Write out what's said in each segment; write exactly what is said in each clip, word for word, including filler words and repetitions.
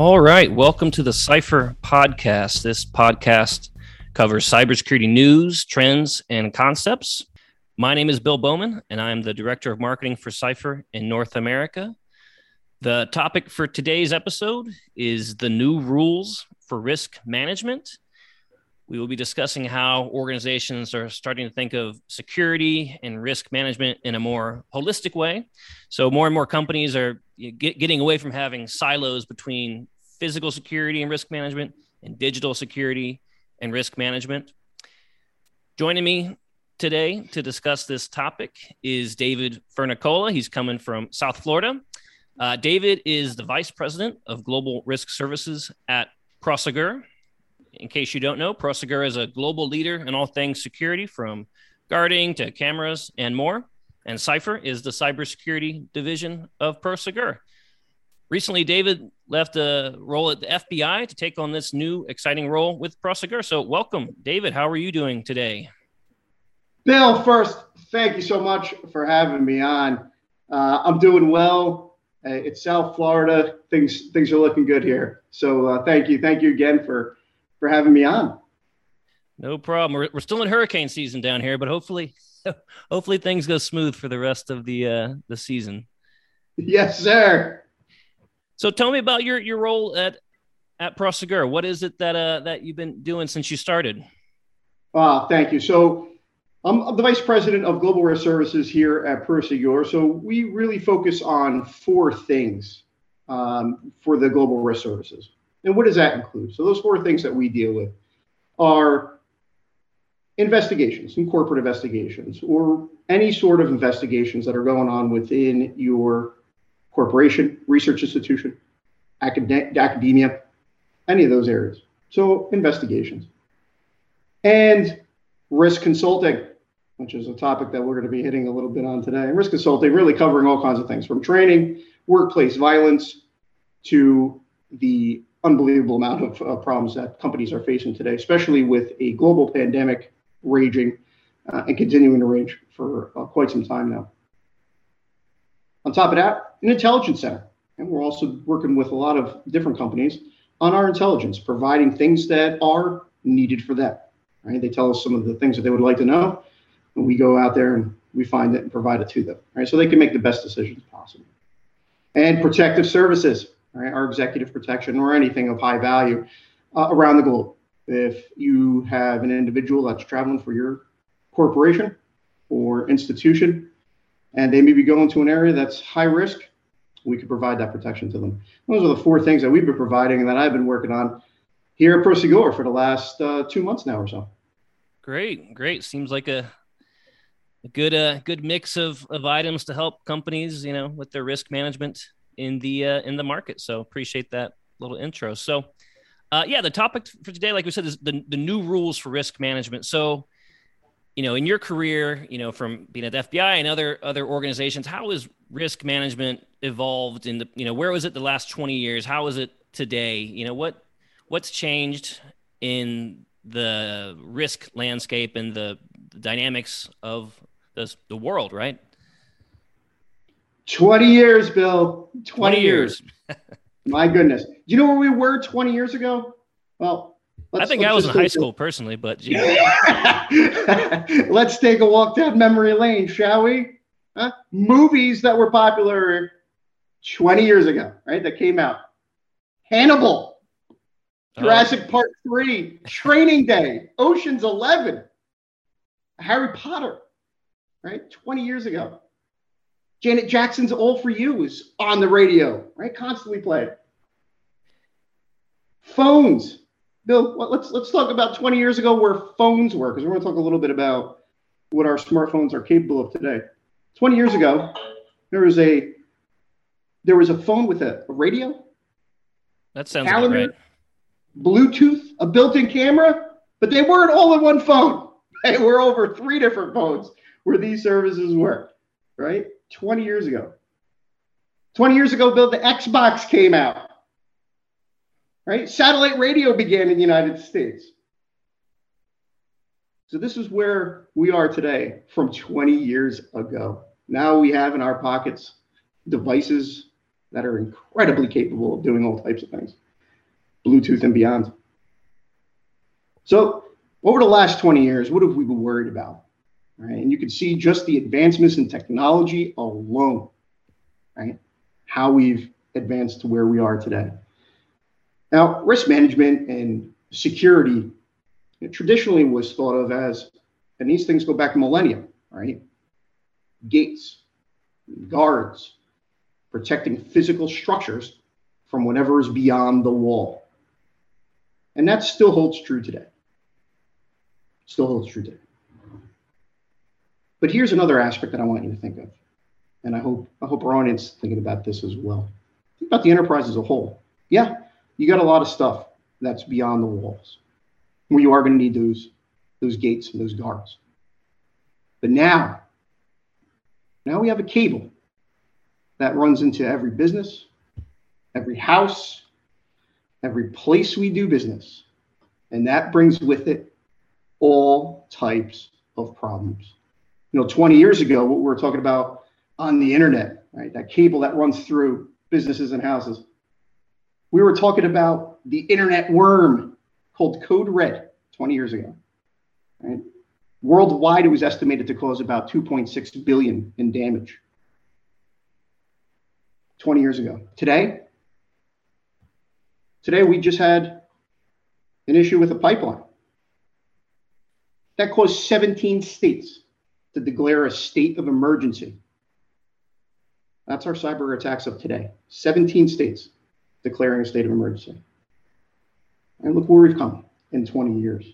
All right, welcome to the Cipher podcast. This podcast covers cybersecurity news, trends, and concepts. My name is Bill Bowman, and I am the Director of Marketing for Cipher in North America. The topic for today's episode is the new rules for risk management. We will be discussing how organizations are starting to think of security and risk management in a more holistic way. So more and more companies are get, getting away from having silos between physical security and risk management and digital security and risk management. Joining me today to discuss this topic is David Fernicola. He's coming from South Florida. Uh, David is the Vice President of Global Risk Services at Prosegur. In case you don't know, Prosegur is a global leader in all things security, from guarding to cameras and more. And Cipher is the cybersecurity division of Prosegur. Recently, David left a role at the F B I to take on this new exciting role with Prosegur. So welcome, David. How are you doing today? Bill, first, thank you so much for having me on. Uh, I'm doing well. Uh, it's South Florida. Things things are looking good here. So uh, thank you. Thank you again for for having me on. No problem. We're, we're still in hurricane season down here, but hopefully, hopefully things go smooth for the rest of the uh, the season. Yes, sir. So tell me about your, your role at at Prosegur. What is it that uh, that you've been doing since you started? Ah, uh, thank you. So I'm, I'm the Vice President of Global Risk Services here at Prosegur. So we really focus on four things um, for the Global Risk Services. And what does that include? So those four things that we deal with are investigations and corporate investigations, or any sort of investigations that are going on within your corporation, research institution, acad- academia, any of those areas. So investigations. And risk consulting, which is a topic that we're going to be hitting a little bit on today. And risk consulting really covering all kinds of things, from training, workplace violence, to the unbelievable amount of uh, problems that companies are facing today, especially with a global pandemic raging uh, and continuing to rage for uh, quite some time now. On top of that, an intelligence center. And we're also working with a lot of different companies on our intelligence, providing things that are needed for them. Right? They tell us some of the things that they would like to know, and we go out there and we find it and provide it to them, right? So they can make the best decisions possible. And protective services, right? Our executive protection or anything of high value uh, around the globe. If you have an individual that's traveling for your corporation or institution, and they may be going to an area that's high risk, we can provide that protection to them. Those are the four things that we've been providing and that I've been working on here at Prosegur for the last uh, two months now or so. Great, great. Seems like a, a good, uh, good mix of, of items to help companies, you know, with their risk management in the uh, in the market. So appreciate that little intro. So, uh, yeah, the topic for today, like we said, is the the new rules for risk management. So, you know, in your career, you know, from being at the F B I and other other organizations, how has risk management evolved in the, you know, where was it the last twenty years? How is it today? You know, what What's changed in the risk landscape and the dynamics of this, the world, right? twenty years, Bill. twenty, twenty years. years. My goodness. Do you know where we were twenty years ago? Well, let's, I think let's I was in high school it. personally, but geez. Let's take a walk down memory lane, shall we? Huh? Movies that were popular twenty years ago, right? That came out. Hannibal. Jurassic oh. Park three, Training Day, Ocean's eleven, Harry Potter, right? twenty years ago. Janet Jackson's All For You was on the radio, right? Constantly played. Phones. Bill, let's let's talk about twenty years ago where phones were, because we're going to talk a little bit about what our smartphones are capable of today. twenty years ago, there was a there was a phone with a, a radio. That sounds about right. Bluetooth, a built-in camera, but they weren't all in one phone. They were over three different phones where these services were, right? twenty years ago. twenty years ago, Bill, the Xbox came out, right? Satellite radio began in the United States. So this is where we are today from twenty years ago. Now we have in our pockets devices that are incredibly capable of doing all types of things. Bluetooth and beyond. So over the last twenty years, what have we been worried about? Right? And you can see just the advancements in technology alone, right? How we've advanced to where we are today. Now, risk management and security, it traditionally was thought of as, and these things go back a millennia, right? Gates, guards, protecting physical structures from whatever is beyond the wall. And that still holds true today. Still holds true today. But here's another aspect that I want you to think of. And I hope, I hope our audience is thinking about this as well. Think about the enterprise as a whole. Yeah, you got a lot of stuff that's beyond the walls, where you are going to need those, those gates and those guards. But now, now we have a cable that runs into every business, every house, every place we do business. And that brings with it all types of problems. You know, twenty years ago, what we were talking about on the internet, right? That cable that runs through businesses and houses. We were talking about the internet worm called Code Red twenty years ago. Right? Worldwide, it was estimated to cause about two point six billion dollars in damage twenty years ago. Today, today we just had an issue with a pipeline that caused seventeen states to declare a state of emergency. That's our cyber attacks of today. seventeen states declaring a state of emergency. And look where we've come in twenty years.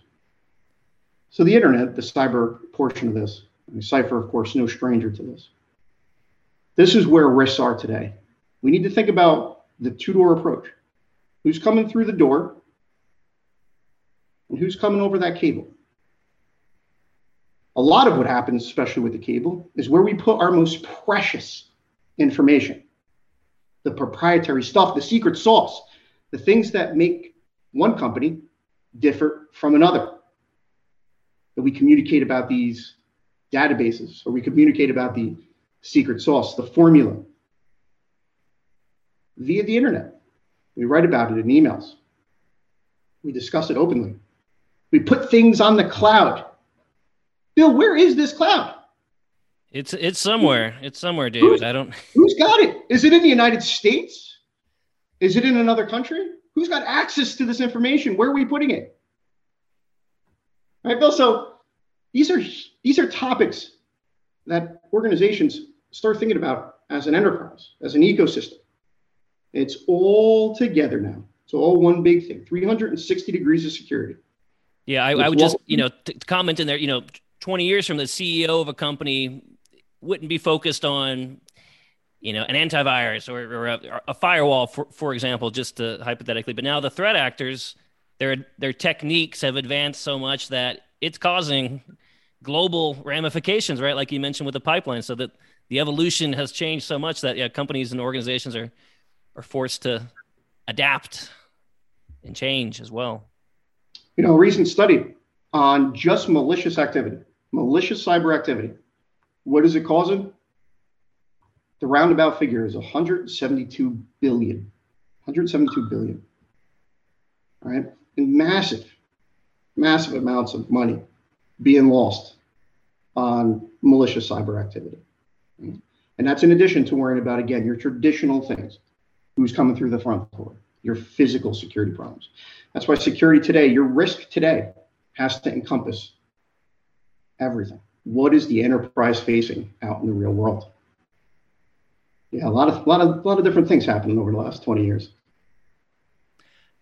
So the internet, the cyber portion of this, and Cipher, of course, no stranger to this. This is where risks are today. We need to think about the two-door approach. Who's coming through the door? And who's coming over that cable? A lot of what happens, especially with the cable, is where we put our most precious information, the proprietary stuff, the secret sauce, the things that make one company differ from another. That we communicate about these databases, or we communicate about the secret sauce, the formula, via the internet. We write about it in emails. We discuss it openly. We put things on the cloud. Bill, where is this cloud? It's it's somewhere. It's somewhere, David. Who's, I don't. Who's got it? Is it in the United States? Is it in another country? Who's got access to this information? Where are we putting it? All right, Bill. So these are these are topics that organizations start thinking about as an enterprise, as an ecosystem. It's all together now. It's all one big thing. three hundred sixty degrees of security. Yeah, I, I would just, you know, t- comment in there, you know, twenty years from the C E O of a company wouldn't be focused on, you know, an antivirus or, or, a, or a firewall, for, for example, just to, hypothetically. But now the threat actors, their their techniques have advanced so much that it's causing global ramifications, right? Like you mentioned with the pipeline, so that the evolution has changed so much that yeah, companies and organizations are are forced to adapt and change as well. You know, a recent study on just malicious activity, malicious cyber activity. What is it causing? The roundabout figure is one hundred seventy-two billion, one hundred seventy-two billion, all right? And massive, massive amounts of money being lost on malicious cyber activity. And that's in addition to worrying about, again, your traditional things, who's coming through the front door, your physical security problems. That's why security today, your risk today, has to encompass everything. What is the enterprise facing out in the real world? Yeah, a lot of, lot of, lot of different things happening over the last twenty years.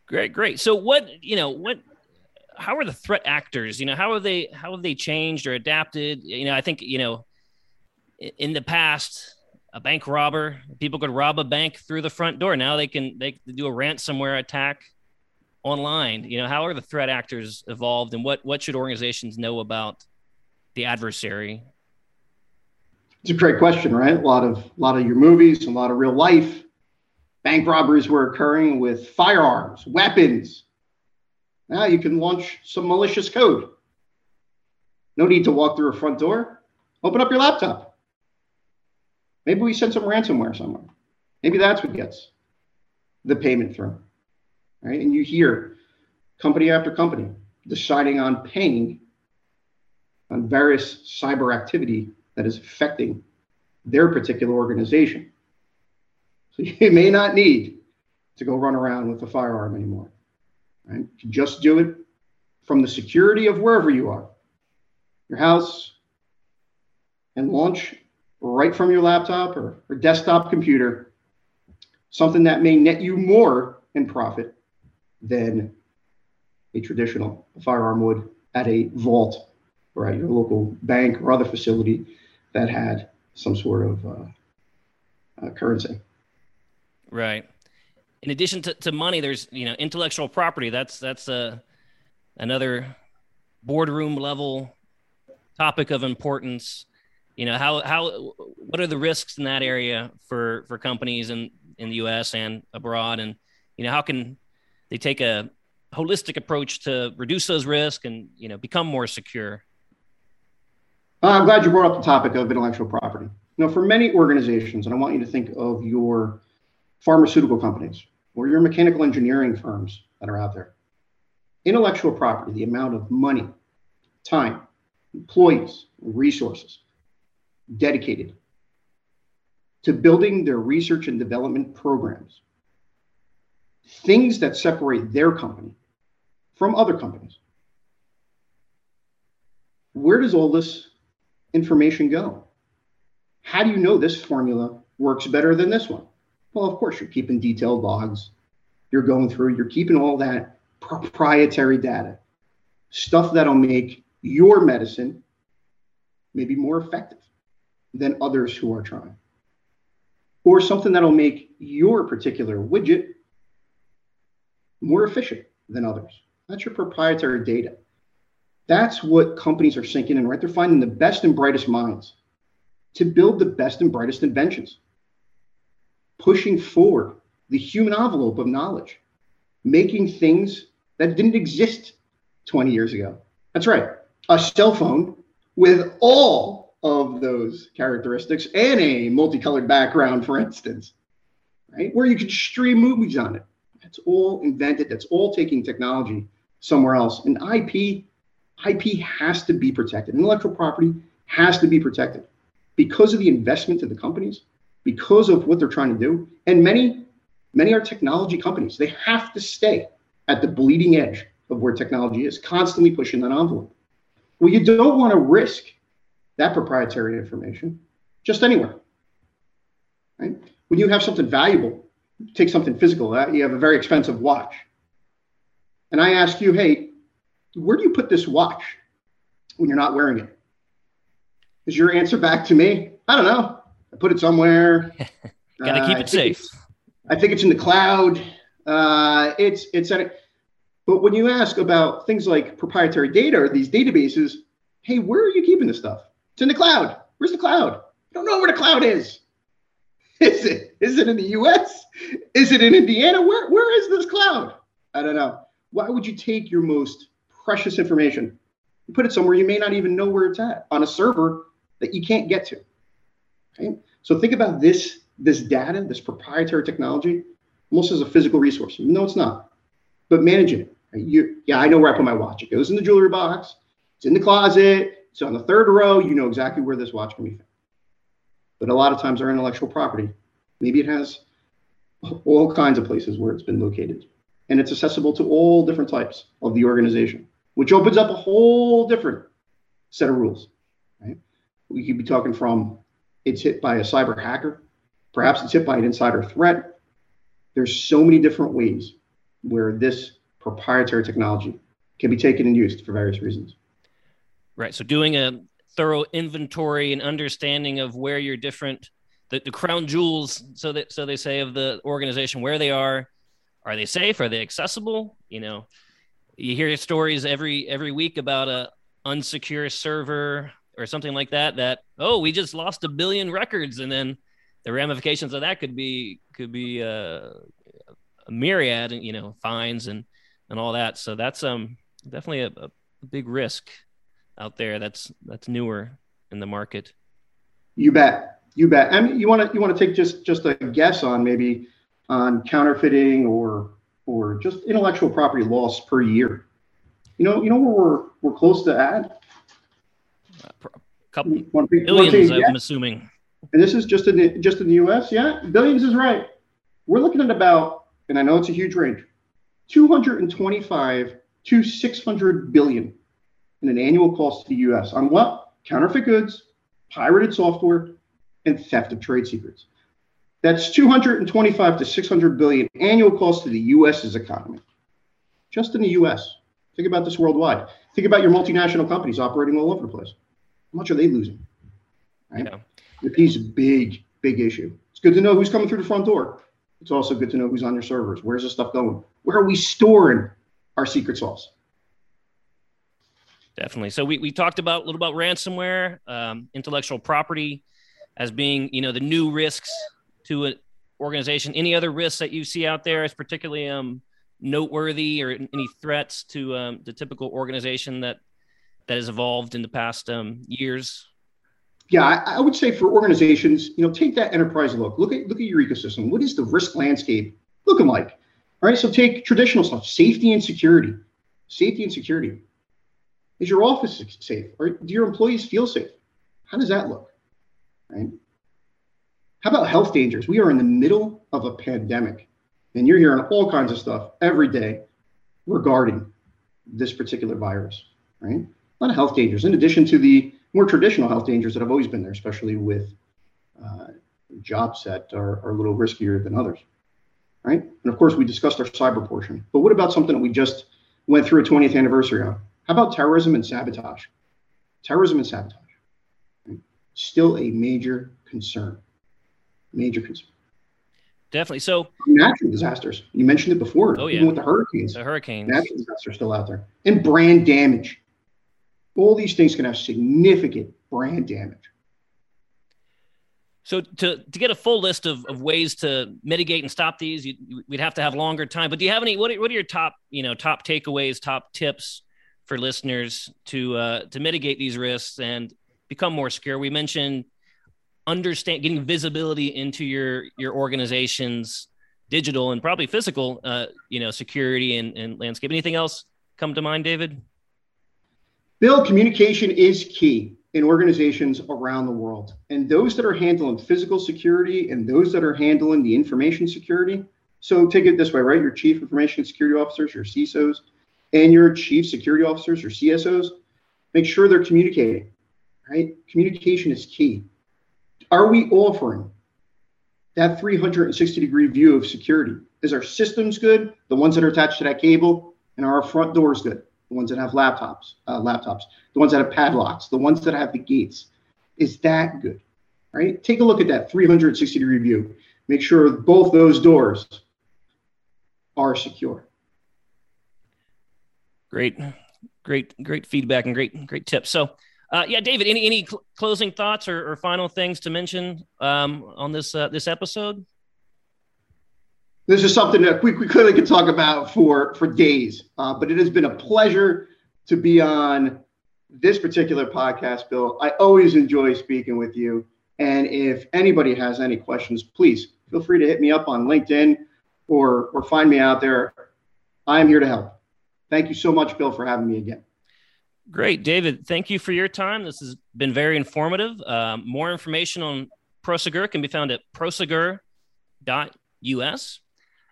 Great, great. So what, you know, what, how are the threat actors, you know, how are they, how have they changed or adapted? You know, I think, you know, in the past, a bank robber, people could rob a bank through the front door. Now they can, they do a ransomware attack online. You know, how are the threat actors evolved, and what, what should organizations know about the adversary? It's a great question, right? A lot of, a lot of your movies, a lot of real life bank robberies were occurring with firearms, weapons. Now you can launch some malicious code. No need to walk through a front door. Open up your laptop. Maybe we send some ransomware somewhere. Maybe that's what gets the payment through. right? And you hear company after company deciding on paying on various cyber activity that is affecting their particular organization. So you may not need to go run around with a firearm anymore, right? You just do it from the security of wherever you are, your house, and launch right from your laptop or, or desktop computer, something that may net you more in profit than a traditional firearm would at a vault or at your local bank or other facility that had some sort of uh, uh, currency. Right. In addition to, to money, there's, you know, intellectual property. That's that's uh, another boardroom level topic of importance. You know, how how what are the risks in that area for for companies in in the U S and abroad, and you know, how can they take a holistic approach to reduce those risks and, you know, become more secure? I'm glad you brought up the topic of intellectual property. You know, for many organizations, and I want you to think of your pharmaceutical companies or your mechanical engineering firms that are out there, intellectual property, the amount of money, time, employees, resources dedicated to building their research and development programs, things that separate their company from other companies. Where does all this information go? How do you know this formula works better than this one? Well, of course, you're keeping detailed logs. You're going through, you're keeping all that proprietary data, stuff that'll make your medicine maybe more effective than others who are trying, or something that'll make your particular widget more efficient than others. That's your proprietary data. That's what companies are sinking in, right? They're finding the best and brightest minds to build the best and brightest inventions, pushing forward the human envelope of knowledge, making things that didn't exist twenty years ago. That's right, a cell phone with all of those characteristics and a multicolored background, for instance, right? Where you can stream movies on it. That's all invented. That's all taking technology somewhere else. And I P, I P has to be protected. Intellectual property has to be protected because of the investment to the companies, because of what they're trying to do. And many, many are technology companies. They have to stay at the bleeding edge of where technology is, constantly pushing that envelope. Well, you don't want to risk that proprietary information just anywhere, right? When you have something valuable, take something physical, you have a very expensive watch. And I ask you, hey, where do you put this watch when you're not wearing it? Is your answer back to me, I don't know. I put it somewhere. Gotta uh, keep it I safe. I think it's in the cloud. Uh, it's, it's at a, but when you ask about things like proprietary data or these databases, hey, where are you keeping this stuff? It's in the cloud. Where's the cloud? I don't know where the cloud is. Is it? Is it in the U S? Is it in Indiana? Where, where is this cloud? I don't know. Why would you take your most precious information and put it somewhere you may not even know where it's at, on a server that you can't get to? Okay? So think about this, this data, this proprietary technology, almost as a physical resource. No, it's not. But managing it. Right? You, yeah, I know where I put my watch. It goes in the jewelry box. It's in the closet. It's on the third row. You know exactly where this watch can be found. But a lot of times our intellectual property, maybe it has all kinds of places where it's been located. And it's accessible to all different types of the organization, which opens up a whole different set of rules. Right? We could be talking from it's hit by a cyber hacker. Perhaps it's hit by an insider threat. There's so many different ways where this proprietary technology can be taken and used for various reasons. Right. So doing a thorough inventory and understanding of where your different, the, the crown jewels, so that so they say, of the organization, where they are, are they safe? Are they accessible? You know, you hear stories every every week about a unsecure server or something like that, that, oh, we just lost a billion records. And then the ramifications of that could be could be uh, a myriad, and, you know, fines and, and all that. So that's um definitely a, a big risk out there that's that's newer in the market. You bet, you bet. I mean, you want to you want to take just just a guess on maybe on counterfeiting or or just intellectual property loss per year. You know, you know where we're we're close to at? A couple one, billions, one I'm assuming. And this is just in the, just in the U S, yeah. Billions is right. We're looking at about, and I know it's a huge range, two hundred twenty-five to six hundred billion in an annual cost to the U S on what? Counterfeit goods, pirated software, and theft of trade secrets. That's two hundred twenty-five to six hundred billion annual cost to the U S's economy, just in the U S. Think about this worldwide. Think about your multinational companies operating all over the place. How much are they losing? Right? Yeah. It's a big, big issue. It's good to know who's coming through the front door. It's also good to know who's on your servers. Where's this stuff going? Where are we storing our secret sauce? Definitely. So we, we talked about a little about ransomware, um, intellectual property as being, you know, the new risks to an organization. Any other risks that you see out there as particularly um, noteworthy, or any threats to um, the typical organization that that has evolved in the past um, years? Yeah, I, I would say for organizations, you know, take that enterprise look. Look at look at your ecosystem. What is the risk landscape looking like? All right, so take traditional stuff, safety and security. Safety and security. Is your office safe? Or do your employees feel safe? How does that look? Right? How about health dangers? We are in the middle of a pandemic, and you're hearing all kinds of stuff every day regarding this particular virus, right? A lot of health dangers, in addition to the more traditional health dangers that have always been there, especially with uh, jobs that are, are a little riskier than others, right? And of course, we discussed our cyber portion, but what about something that we just went through a twentieth anniversary on? How about terrorism and sabotage? Terrorism and sabotage. Right? Still a major concern. Major concern. Definitely. So natural disasters. You mentioned it before. Oh, yeah. Even with the hurricanes. The hurricanes. Natural disasters are still out there. And brand damage. All these things can have significant brand damage. So to, to get a full list of, of ways to mitigate and stop these, you, we'd have to have longer time. But do you have any, what are, what are your top, you know, top takeaways, top tips for listeners to uh, to mitigate these risks and become more secure? We mentioned understand getting visibility into your your organization's digital and probably physical uh, you know, security and, and landscape. Anything else come to mind, David? Bill, communication is key in organizations around the world. And those that are handling physical security and those that are handling the information security. So take it this way, right? Your chief information security officers, your C I S Os, and your chief security officers, your C S Os, make sure they're communicating, right? Communication is key. Are we offering that three hundred sixty degree view of security? Is our systems good? The ones that are attached to that cable? And are our front doors good? The ones that have laptops, uh, laptops, the ones that have padlocks, the ones that have the gates. Is that good, right? Take a look at that three hundred sixty degree view. Make sure both those doors are secure. Great, great, great feedback and great, great tips. So, uh, yeah, David, any any cl- closing thoughts or, or final things to mention um, on this uh, this episode? This is something that we, we clearly could talk about for for days, uh, but it has been a pleasure to be on this particular podcast, Bill. I always enjoy speaking with you, and if anybody has any questions, please feel free to hit me up on LinkedIn or or find me out there. I'm here to help. Thank you so much, Bill, for having me again. Great, David. Thank you for your time. This has been very informative. Um, more information on Prosegur can be found at prosegur dot U S.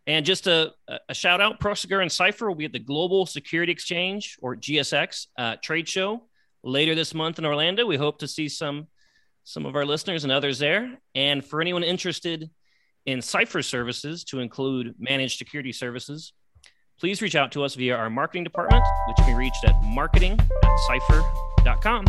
And just a, a shout out, Prosegur and Cipher will be at the Global Security Exchange, or G S X, uh, trade show later this month in Orlando. We hope to see some, some of our listeners and others there. And for anyone interested in Cipher services, to include managed security services, please reach out to us via our marketing department, which can be reached at marketing at cipher dot com.